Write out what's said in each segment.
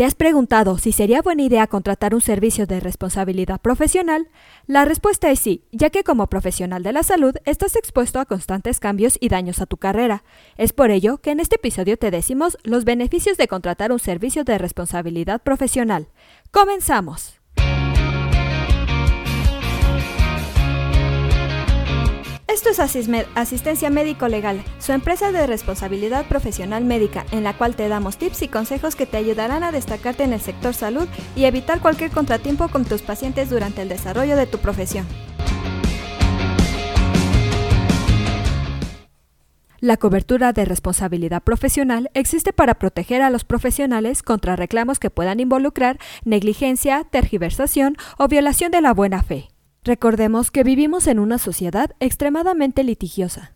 ¿Te has preguntado si sería buena idea contratar un servicio de responsabilidad profesional? La respuesta es sí, ya que como profesional de la salud estás expuesto a constantes cambios y daños a tu carrera. Es por ello que en este episodio te decimos los beneficios de contratar un servicio de responsabilidad profesional. ¡Comenzamos! Esto es Asismed, Asistencia Médico Legal, su empresa de responsabilidad profesional médica, en la cual te damos tips y consejos que te ayudarán a destacarte en el sector salud y evitar cualquier contratiempo con tus pacientes durante el desarrollo de tu profesión. La cobertura de responsabilidad profesional existe para proteger a los profesionales contra reclamos que puedan involucrar negligencia, tergiversación o violación de la buena fe. Recordemos que vivimos en una sociedad extremadamente litigiosa.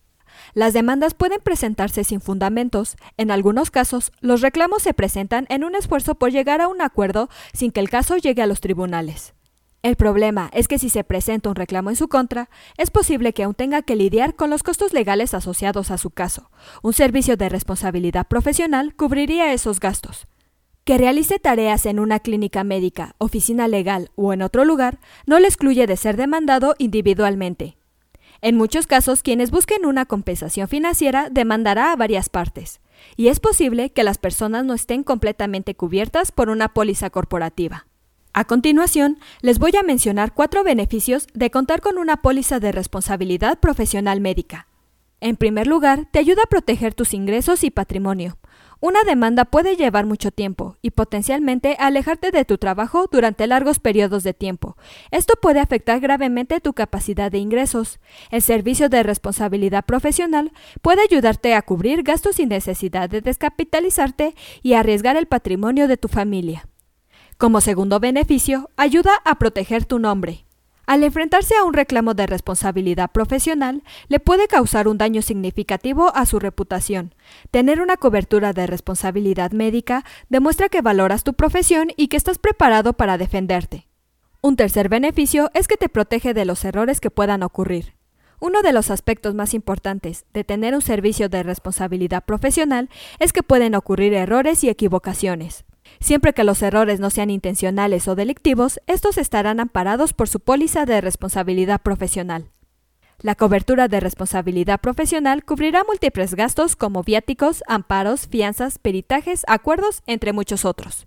Las demandas pueden presentarse sin fundamentos. En algunos casos, los reclamos se presentan en un esfuerzo por llegar a un acuerdo sin que el caso llegue a los tribunales. El problema es que si se presenta un reclamo en su contra, es posible que aún tenga que lidiar con los costos legales asociados a su caso. Un servicio de responsabilidad profesional cubriría esos gastos. Que realice tareas en una clínica médica, oficina legal o en otro lugar, no le excluye de ser demandado individualmente. En muchos casos, quienes busquen una compensación financiera demandará a varias partes, y es posible que las personas no estén completamente cubiertas por una póliza corporativa. A continuación, les voy a mencionar 4 beneficios de contar con una póliza de responsabilidad profesional médica. En primer lugar, te ayuda a proteger tus ingresos y patrimonio. Una demanda puede llevar mucho tiempo y potencialmente alejarte de tu trabajo durante largos periodos de tiempo. Esto puede afectar gravemente tu capacidad de ingresos. El servicio de responsabilidad profesional puede ayudarte a cubrir gastos sin necesidad de descapitalizarte y arriesgar el patrimonio de tu familia. Como segundo beneficio, ayuda a proteger tu nombre. Al enfrentarse a un reclamo de responsabilidad profesional, le puede causar un daño significativo a su reputación. Tener una cobertura de responsabilidad médica demuestra que valoras tu profesión y que estás preparado para defenderte. Un tercer beneficio es que te protege de los errores que puedan ocurrir. Uno de los aspectos más importantes de tener un servicio de responsabilidad profesional es que pueden ocurrir errores y equivocaciones. Siempre que los errores no sean intencionales o delictivos, estos estarán amparados por su póliza de responsabilidad profesional. La cobertura de responsabilidad profesional cubrirá múltiples gastos como viáticos, amparos, fianzas, peritajes, acuerdos, entre muchos otros.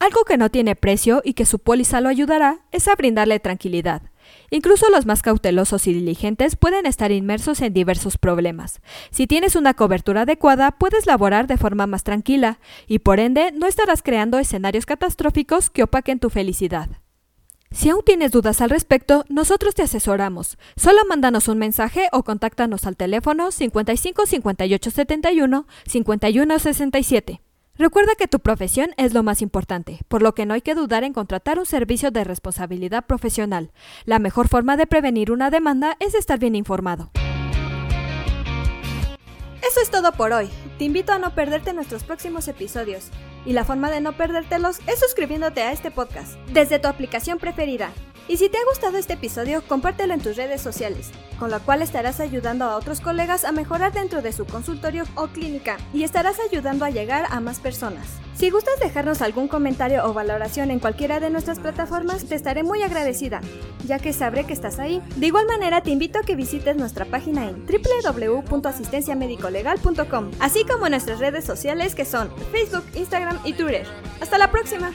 Algo que no tiene precio y que su póliza lo ayudará es a brindarle tranquilidad. Incluso los más cautelosos y diligentes pueden estar inmersos en diversos problemas. Si tienes una cobertura adecuada, puedes laborar de forma más tranquila y por ende no estarás creando escenarios catastróficos que opaquen tu felicidad. Si aún tienes dudas al respecto, nosotros te asesoramos. Solo mándanos un mensaje o contáctanos al teléfono 55 58 71 51 67. Recuerda que tu profesión es lo más importante, por lo que no hay que dudar en contratar un servicio de responsabilidad profesional. La mejor forma de prevenir una demanda es estar bien informado. Eso es todo por hoy. Te invito a no perderte nuestros próximos episodios. Y la forma de no perdértelos es suscribiéndote a este podcast, desde tu aplicación preferida. Y si te ha gustado este episodio, compártelo en tus redes sociales, con lo cual estarás ayudando a otros colegas a mejorar dentro de su consultorio o clínica y estarás ayudando a llegar a más personas. Si gustas dejarnos algún comentario o valoración en cualquiera de nuestras plataformas, te estaré muy agradecida, ya que sabré que estás ahí. De igual manera, te invito a que visites nuestra página en www.asistenciamedicolegal.com, así como nuestras redes sociales que son Facebook, Instagram y Twitter. ¡Hasta la próxima!